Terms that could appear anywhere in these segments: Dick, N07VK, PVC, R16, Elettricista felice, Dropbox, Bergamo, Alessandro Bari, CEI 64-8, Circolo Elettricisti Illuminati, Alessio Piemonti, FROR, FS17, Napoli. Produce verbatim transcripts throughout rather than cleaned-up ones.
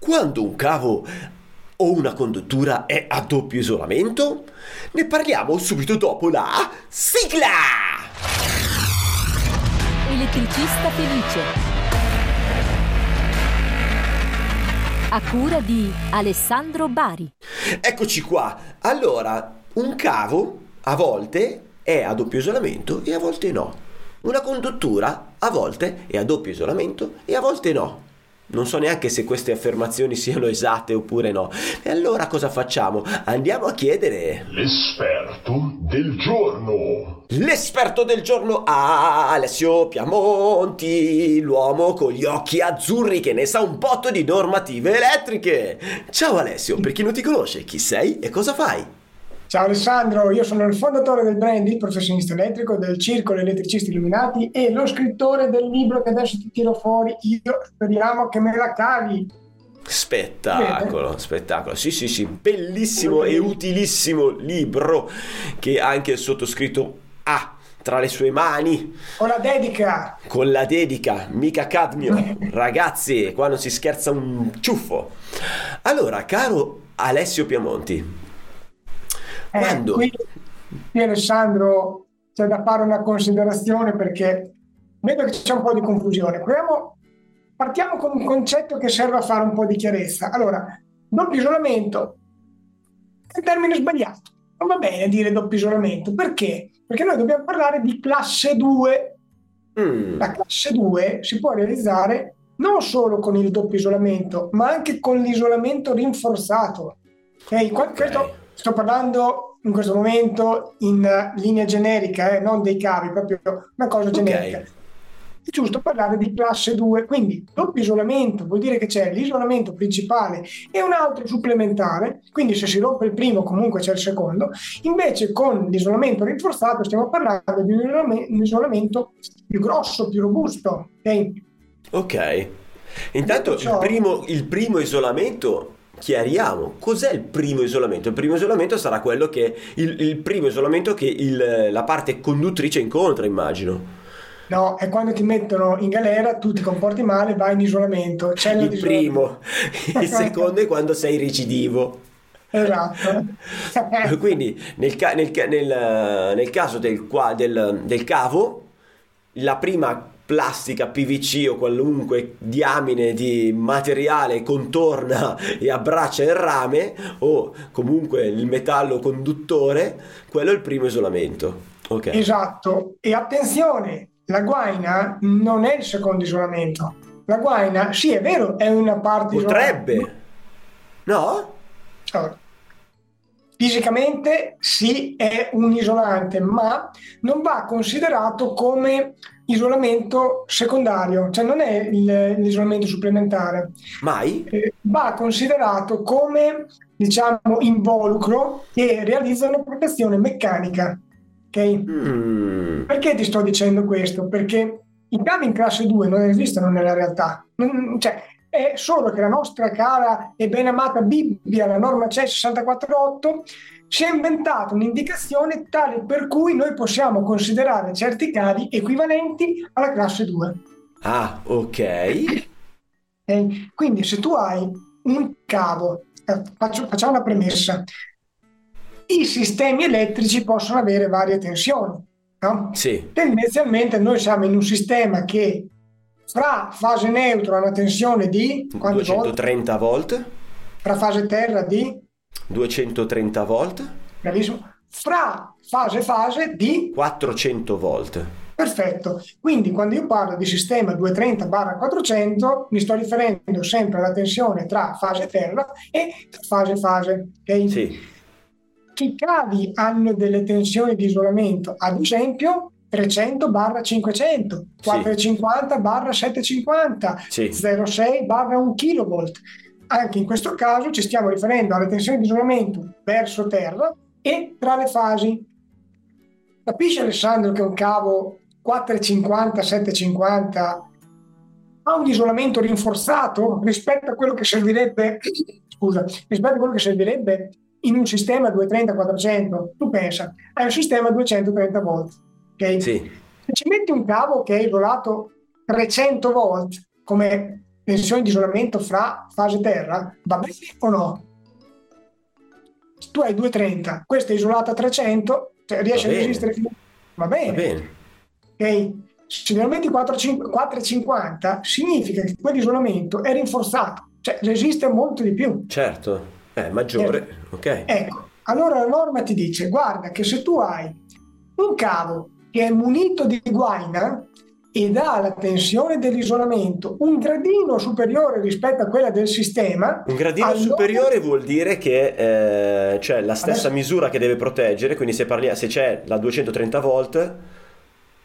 Quando un cavo o una conduttura è a doppio isolamento? Ne parliamo subito dopo la sigla! Elettricista felice, a cura di Alessandro Bari. Eccoci qua. Allora, un cavo a volte è a doppio isolamento e a volte no. Una conduttura a volte è a doppio isolamento e a volte no. Non so neanche se queste affermazioni siano esatte oppure no. E allora cosa facciamo? Andiamo a chiedere l'esperto del giorno. L'esperto del giorno, ah, Alessio Piemonti, l'uomo con gli occhi azzurri che ne sa un botto di normative elettriche. Ciao Alessio, per chi non ti conosce, chi sei e cosa fai? Ciao Alessandro, io sono il fondatore del brand Il Professionista Elettrico, del Circolo Elettricisti Illuminati e lo scrittore del libro che adesso ti tiro fuori. Io speriamo che me la cavi. Spettacolo, spettacolo. Sì, sì, sì, bellissimo e utilissimo libro che anche il sottoscritto ha tra le sue mani. Con la dedica. Con la dedica, mica cadmio. Ragazzi, qua non si scherza un ciuffo. Allora, caro Alessio Piemonti, Eh, qui, qui Alessandro c'è da fare una considerazione, perché vedo che c'è un po' di confusione. Proviamo, partiamo con un concetto che serve a fare un po' di chiarezza. Allora, doppio isolamento è un termine sbagliato, non va bene dire doppio isolamento. Perché? Perché noi dobbiamo parlare di classe due. mm. La classe due si può realizzare non solo con il doppio isolamento, ma anche con l'isolamento rinforzato. Okay? Okay. Questo sto parlando in questo momento in linea generica, eh, non dei cavi, proprio una cosa generica. Okay. È giusto parlare di classe due, quindi doppio isolamento vuol dire che c'è l'isolamento principale e un altro supplementare, quindi se si rompe il primo comunque c'è il secondo. Invece con l'isolamento rinforzato stiamo parlando di un isolamento più grosso, più robusto. Ok. Ok. Intanto ciò, il primo, il primo isolamento... Chiariamo, cos'è il primo isolamento? Il primo isolamento sarà quello che il, il primo isolamento che il, la parte conduttrice incontra, immagino. No, è quando ti mettono in galera, tu ti comporti male, vai in isolamento. C'è il isolamento. Primo, il secondo è quando sei recidivo. Esatto. Quindi nel, nel, nel, nel caso del, del, del cavo, la prima plastica, P V C o qualunque diamine di materiale contorna e abbraccia il rame o comunque il metallo conduttore, quello è il primo isolamento. Ok. Esatto. E attenzione, la guaina non è il secondo isolamento. La guaina, sì, è vero, è una parte potrebbe isolata. No? Allora, fisicamente sì, è un isolante, ma non va considerato come isolamento secondario, cioè non è il, l'isolamento supplementare. Mai? Eh, va considerato come, diciamo, involucro che realizza una protezione meccanica. Ok? Mm. Perché ti sto dicendo questo? Perché i cavi in classe due non esistono nella realtà. Non, cioè, è solo che la nostra cara e ben amata Bibbia, la norma C E I sessantaquattro otto, si è inventata un'indicazione tale per cui noi possiamo considerare certi cavi equivalenti alla classe due. Ah, ok. Okay. Quindi se tu hai un cavo, eh, faccio, facciamo una premessa, i sistemi elettrici possono avere varie tensioni, no? Sì. Tendenzialmente noi siamo in un sistema che fra fase neutra ha una tensione di duecentotrenta volt? volt, fra fase terra di duecentotrenta volt, bravissimo, fra fase fase di quattrocento volt. Perfetto. Quindi quando io parlo di sistema duecentotrenta quattrocento mi sto riferendo sempre alla tensione tra fase terra e fase fase. Okay? Sì. I cavi hanno delle tensioni di isolamento, ad esempio trecento cinquecento, quattrocentocinquanta settecentocinquanta, sì. zero virgola sei uno kilovolt. Anche in questo caso ci stiamo riferendo alle tensioni di isolamento verso terra e tra le fasi. Capisci Alessandro che un cavo quattrocentocinquanta settecentocinquanta ha un isolamento rinforzato rispetto a quello che servirebbe scusa, rispetto a quello che servirebbe in un sistema duecentotrenta quattrocento? Tu pensa, hai un sistema duecentotrenta volt. Okay. Sì. Se ci metti un cavo che è isolato trecento volt, come tensione di isolamento fra fase terra, va bene o no? Se tu hai duecentotrenta, questa è isolata a trecento, cioè riesci a resistere fino a... Va bene. Va bene. Okay. Se ne aumenti quattrocentocinquanta significa che quell'isolamento è rinforzato, cioè resiste molto di più. Certo, è maggiore. Certo. Okay. Ecco, allora la norma ti dice, guarda che se tu hai un cavo che è munito di guaina ed ha la tensione dell'isolamento un gradino superiore rispetto a quella del sistema... Un gradino allora... superiore vuol dire che eh, c'è la stessa Adesso... misura che deve proteggere, quindi se, parli... se c'è la duecentotrenta volt...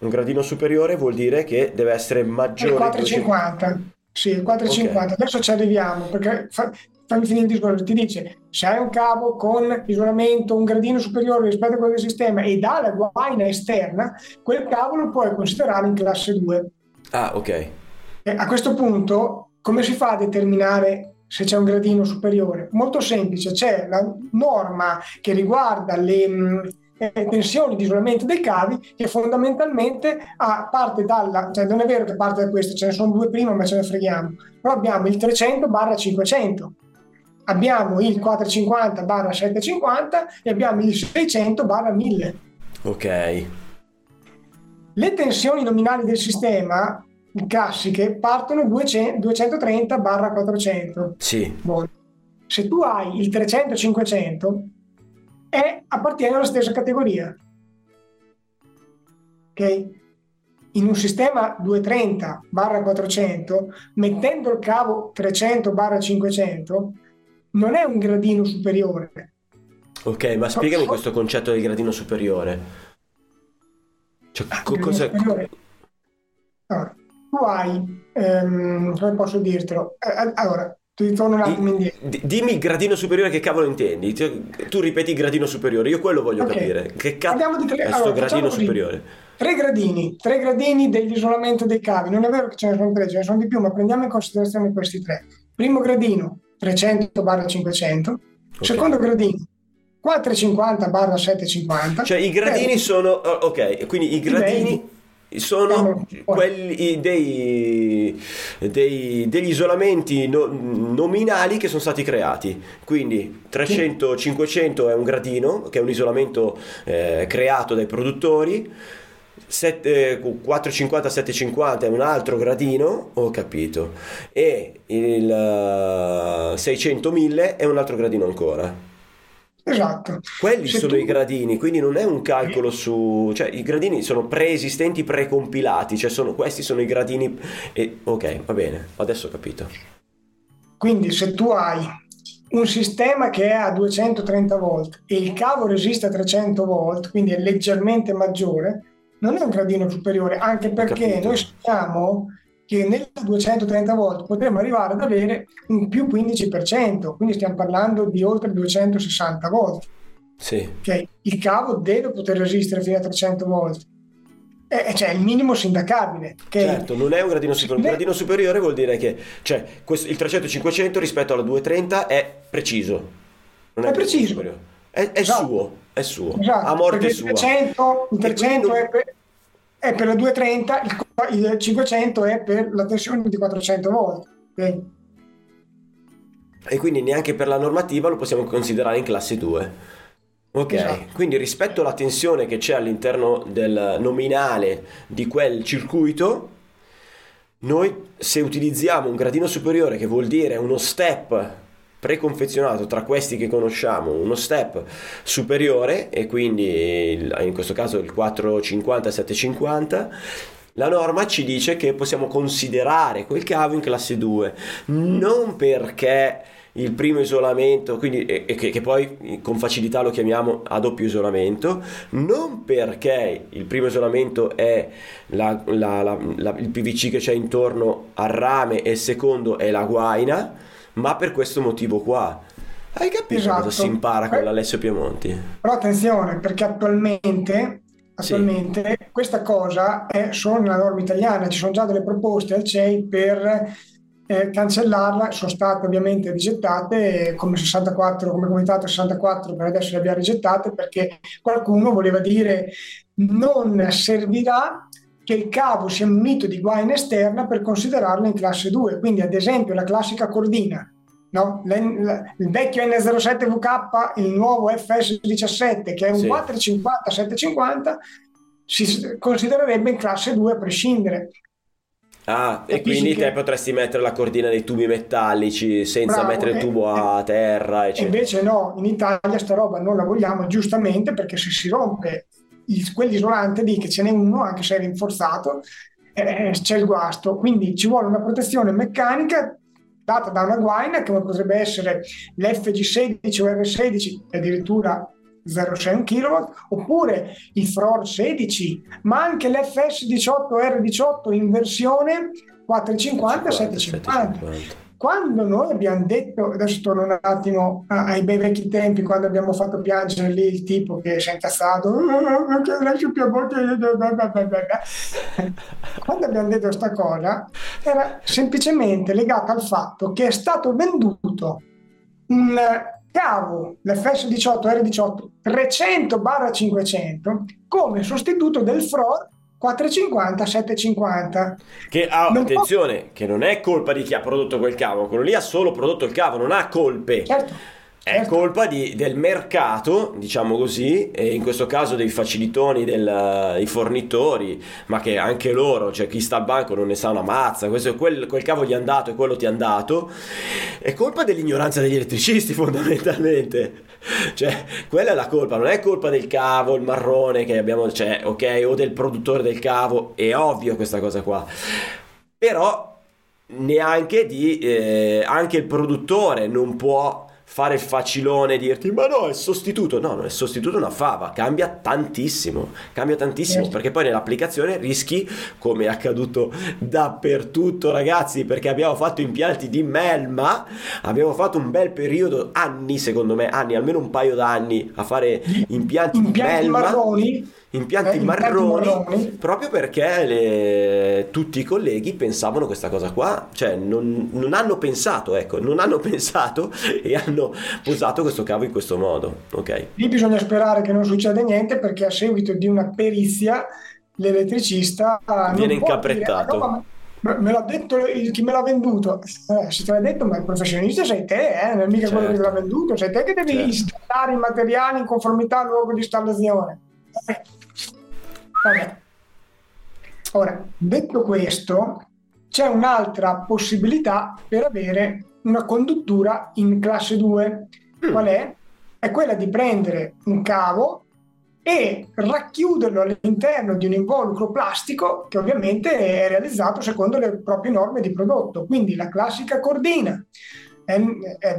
Un gradino superiore vuol dire che deve essere maggiore... Il quattrocentocinquanta, sì, il quattrocentocinquanta. Okay. Adesso ci arriviamo, perché fa, fammi finire il discorso. Ti dice, se hai un cavo con isolamento un gradino superiore rispetto a quello del sistema e dà la guaina esterna, quel cavo lo puoi considerare in classe due. Ah, ok. E a questo punto, come si fa a determinare se c'è un gradino superiore? Molto semplice, c'è la norma che riguarda le... Mh, tensioni di isolamento dei cavi che fondamentalmente ah, parte dalla, cioè non è vero che parte da questo, ce ne sono due prima ma ce ne freghiamo, però abbiamo il trecento barra cinquecento, abbiamo il quattrocentocinquanta barra settecentocinquanta e abbiamo il seicento barra mille. Ok. Le tensioni nominali del sistema classiche partono duecentotrenta barra quattrocento. Sì. Buono. Se tu hai il trecento cinquecento è, appartiene alla stessa categoria, ok? In un sistema duecentotrenta barra quattrocento, mettendo il cavo trecento barra cinquecento, non è un gradino superiore. Ok, ma spiegami so, questo concetto di gradino superiore. Cioè, ah, co- gradino cosa... superiore. Allora, tu hai, ehm, come posso dirtelo? Allora, ti torno un attimo indietro. Dimmi gradino superiore, che cavolo intendi? Tu ripeti gradino superiore, io quello voglio okay. capire. Che cavolo di tre... è allora, sto gradino così. superiore? Tre gradini, tre gradini dell'isolamento dei cavi. Non è vero che ce ne sono tre, ce ne sono di più, ma prendiamo in considerazione questi tre. Primo gradino, trecento barra cinquecento. Okay. Secondo gradino, quattrocentocinquanta barra settecentocinquanta. Cioè i gradini eh. sono... Ok, quindi i gradini... I sono quelli dei, dei, degli isolamenti no, nominali che sono stati creati, quindi trecento cinquecento è un gradino che è un isolamento eh, creato dai produttori, quattrocentocinquanta settecentocinquanta è un altro gradino, ho capito, e il uh, seicentomila è un altro gradino ancora. Esatto. Quelli se sono tu... i gradini, quindi non è un calcolo su... Cioè, i gradini sono preesistenti, precompilati, cioè sono... questi sono i gradini... E... Ok, va bene, adesso ho capito. Quindi se tu hai un sistema che è a duecentotrenta volt e il cavo resiste a trecento volt, quindi è leggermente maggiore, non è un gradino superiore, anche perché noi sappiamo che nel duecentotrenta volt potremmo arrivare ad avere un più quindici per cento, quindi stiamo parlando di oltre duecentosessanta volt. Sì. Okay. Il cavo deve poter resistere fino a trecento volt, è, cioè è il minimo sindacabile. Okay? Certo, non è un gradino superiore, un gradino superiore vuol dire che cioè, questo, il trecento cinquecento rispetto alla duecentotrenta è preciso, non è, è preciso, superiore. è, è esatto. suo, è suo, esatto. A morte il sua. trecento, il trecento è... Per... è per la duecentotrenta, il cinquecento è per la tensione di quattrocento volt. Okay. E quindi neanche per la normativa lo possiamo considerare in classe due. Ok, esatto. Quindi rispetto alla tensione che c'è all'interno del nominale di quel circuito, noi se utilizziamo un gradino superiore, che vuol dire uno step preconfezionato tra questi che conosciamo, uno step superiore, e quindi in questo caso il quattrocentocinquanta settecentocinquanta, la norma ci dice che possiamo considerare quel cavo in classe due, non perché il primo isolamento, quindi e che, che poi con facilità lo chiamiamo a doppio isolamento, non perché il primo isolamento è la, la, la, la, il P V C che c'è intorno al rame e il secondo è la guaina, ma per questo motivo qua. Hai capito esatto. cosa si impara con l'Alessio Piemonti? Però attenzione, perché attualmente, attualmente sì. questa cosa è solo nella norma italiana, ci sono già delle proposte al C E I per eh, cancellarla, sono state ovviamente rigettate come sessantaquattro, come comitato sessantaquattro, per adesso le abbiamo rigettate perché qualcuno voleva dire non servirà che il cavo sia munito di guaina esterna per considerarlo in classe due. Quindi ad esempio la classica cordina, no? Il vecchio N zero sette V K, il nuovo F S diciassette che è un sì. quattrocentocinquanta settecentocinquanta si considererebbe in classe due a prescindere. Ah, capisci? E quindi che... te potresti mettere la cordina dei tubi metallici senza Bravo, mettere il tubo eh, a terra, eccetera. Invece no, in Italia sta roba non la vogliamo, giustamente, perché se si rompe il, quell'isolante lì, che ce n'è uno anche se è rinforzato, eh, c'è il guasto. Quindi ci vuole una protezione meccanica data da una guaina, che potrebbe essere l'F G sedici o R sedici, addirittura zero virgola sei chilowatt, oppure il FROR sedici, ma anche l'F S diciotto o R diciotto in versione quattrocentocinquanta settecentocinquanta. Quando noi abbiamo detto, adesso torno un attimo ai bei vecchi tempi, quando abbiamo fatto piangere lì il tipo che si è incazzato, quando abbiamo detto questa cosa era semplicemente legata al fatto che è stato venduto un cavo, l'F S diciotto R diciotto trecento barra cinquecento, come sostituto del FROR quattrocentocinquanta settecentocinquanta, che ah, attenzione può... che non è colpa di chi ha prodotto quel cavo, quello lì ha solo prodotto il cavo, non ha colpe, certo, è certo. colpa di, del mercato, diciamo così, e in questo caso dei facilitoni, del, dei fornitori, ma che anche loro, cioè chi sta al banco non ne sa una mazza, questo, quel, quel cavo gli è andato e quello ti è andato, è colpa dell'ignoranza degli elettricisti fondamentalmente. Cioè, quella è la colpa, non è colpa del cavo, il marrone che abbiamo, cioè, ok, o del produttore del cavo, è ovvio questa cosa qua, però neanche di eh, anche il produttore non può fare il facilone e dirti ma no, è sostituto, no, non è sostituto una fava, cambia tantissimo, cambia tantissimo, certo. Perché poi nell'applicazione rischi, come è accaduto dappertutto ragazzi, perché abbiamo fatto impianti di melma, abbiamo fatto un bel periodo, anni secondo me, anni, almeno un paio d'anni a fare impianti, impianti di melma marroni. Impianti, eh, marroni, impianti marroni, proprio perché le... tutti i colleghi pensavano questa cosa qua, cioè non, non hanno pensato, ecco, non hanno pensato e hanno usato questo cavo in questo modo, ok? Lì bisogna sperare che non succeda niente, perché a seguito di una perizia l'elettricista viene incaprettato. Dire, no, ma me l'ha detto il, chi me l'ha venduto, eh, se te l'ha detto, ma il professionista sei te, eh, non è mica certo. quello che te l'ha venduto, sei te che devi certo. installare i materiali in conformità al luogo di installazione. Eh. Vabbè. Ora, detto questo, c'è un'altra possibilità per avere una conduttura in classe due. Mm. Qual è? È quella di prendere un cavo e racchiuderlo all'interno di un involucro plastico che ovviamente è realizzato secondo le proprie norme di prodotto. Quindi la classica cordina,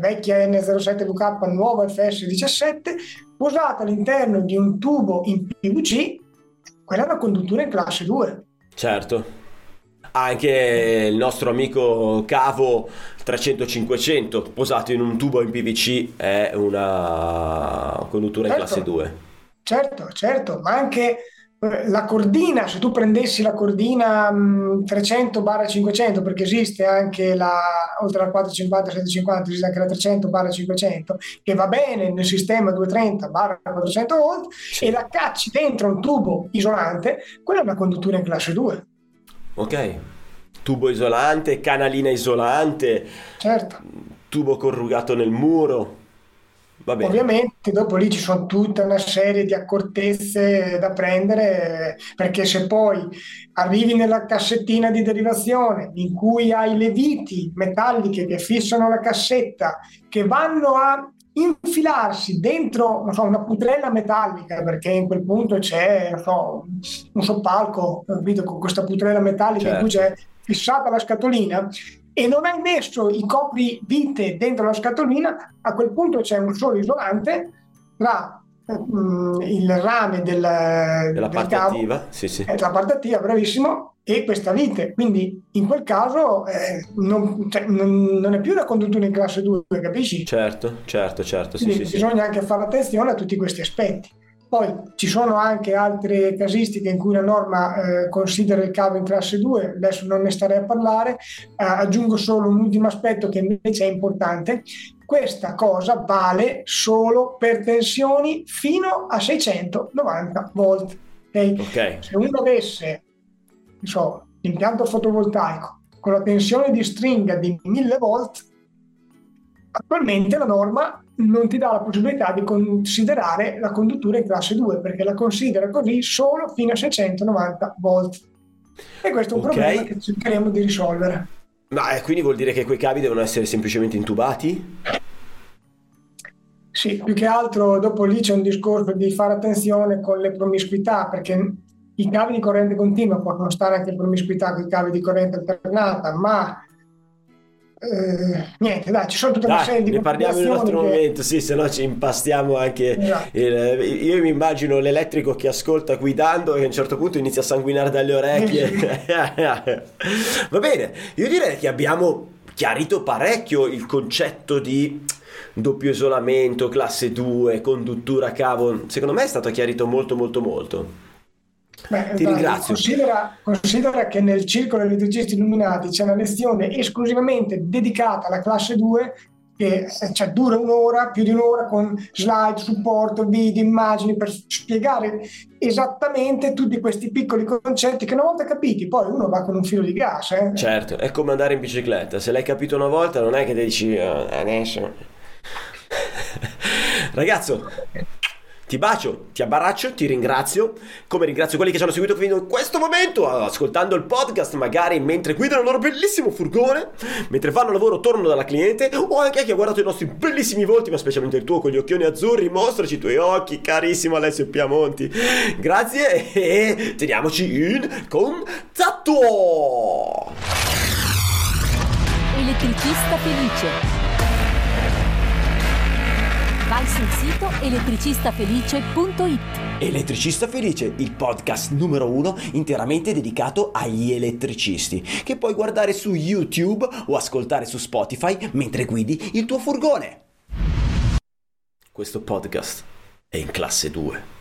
vecchia N zero sette V K, nuova F S diciassette, posata all'interno di un tubo in P V C. Quella è una conduttura in classe due. Certo. Anche il nostro amico cavo trecento cinquecento posato in un tubo in P V C è una conduttura certo. in classe due. Certo, certo, ma anche la cordina, se tu prendessi la cordina trecento barra cinquecento, perché esiste anche la, oltre la quattrocentocinquanta settecentocinquanta, esiste anche la trecento barra cinquecento, che va bene nel sistema duecentotrenta barra quattrocento volt, sì. e la cacci dentro un tubo isolante, quella è una conduttura in classe due. Ok, tubo isolante, canalina isolante, certo. tubo corrugato nel muro. Ovviamente dopo lì ci sono tutta una serie di accortezze da prendere, perché se poi arrivi nella cassettina di derivazione in cui hai le viti metalliche che fissano la cassetta, che vanno a infilarsi dentro, non so, una putrella metallica, perché in quel punto c'è, non so, un soppalco, capito, con questa putrella metallica certo. in cui c'è fissata la scatolina, e non hai messo i coprivite dentro la scatolina, a quel punto c'è un solo isolante tra mm, il rame del, della del parte cavo, attiva, sì, sì. Eh, la parte attiva, bravissimo, e questa vite. Quindi in quel caso eh, non, cioè, non, non è più una conduttura in classe due, capisci? Certo, certo, certo. Sì, sì, bisogna sì. anche fare attenzione a tutti questi aspetti. Poi ci sono anche altre casistiche in cui la norma eh, considera il cavo in classe due, adesso non ne starei a parlare, eh, aggiungo solo un ultimo aspetto che invece è importante, questa cosa vale solo per tensioni fino a seicentonovanta volt. Okay? Okay. Se uno avesse diciamo, l'impianto fotovoltaico con la tensione di stringa di mille volt, attualmente la norma non ti dà la possibilità di considerare la conduttura in classe due, perché la considera così solo fino a seicentonovanta volt. E questo è un okay. problema che cercheremo di risolvere. Ma eh, quindi vuol dire che quei cavi devono essere semplicemente intubati? Sì, più che altro dopo lì c'è un discorso di fare attenzione con le promiscuità, perché i cavi di corrente continua possono stare anche in promiscuità con i cavi di corrente alternata, ma eh, niente, dai, ci sono tutta dai, una serie di ne parliamo in un altro che... momento, sì, se no ci impastiamo anche. Esatto. Il, io mi immagino l'elettrico che ascolta guidando e a un certo punto inizia a sanguinare dalle orecchie. Va bene, io direi che abbiamo chiarito parecchio il concetto di doppio isolamento, classe due, conduttura cavo. Secondo me è stato chiarito molto molto molto. Beh, ti ringrazio. Considera, considera che nel Circolo Elettricisti Illuminati c'è una lezione esclusivamente dedicata alla classe due che cioè, dura un'ora, più di un'ora, con slide, supporto, video, immagini per spiegare esattamente tutti questi piccoli concetti che una volta capiti poi uno va con un filo di gas. Eh. Certo, è come andare in bicicletta, se l'hai capito una volta non è che dici eh, adesso... Ragazzo, ti bacio, ti abbraccio, ti ringrazio, come ringrazio quelli che ci hanno seguito fino in questo momento ascoltando il podcast, magari mentre guidano il loro bellissimo furgone, mentre fanno lavoro, tornano dalla cliente, o anche chi ha guardato i nostri bellissimi volti, ma specialmente il tuo con gli occhioni azzurri. Mostraci i tuoi occhi, carissimo Alessio Piemonti. Grazie e teniamoci in contatto. Elettricista felice. Vai sul sito elettricista felice punto it. Elettricista Felice, il podcast numero uno interamente dedicato agli elettricisti, che puoi guardare su YouTube o ascoltare su Spotify mentre guidi il tuo furgone. Questo podcast è in classe due.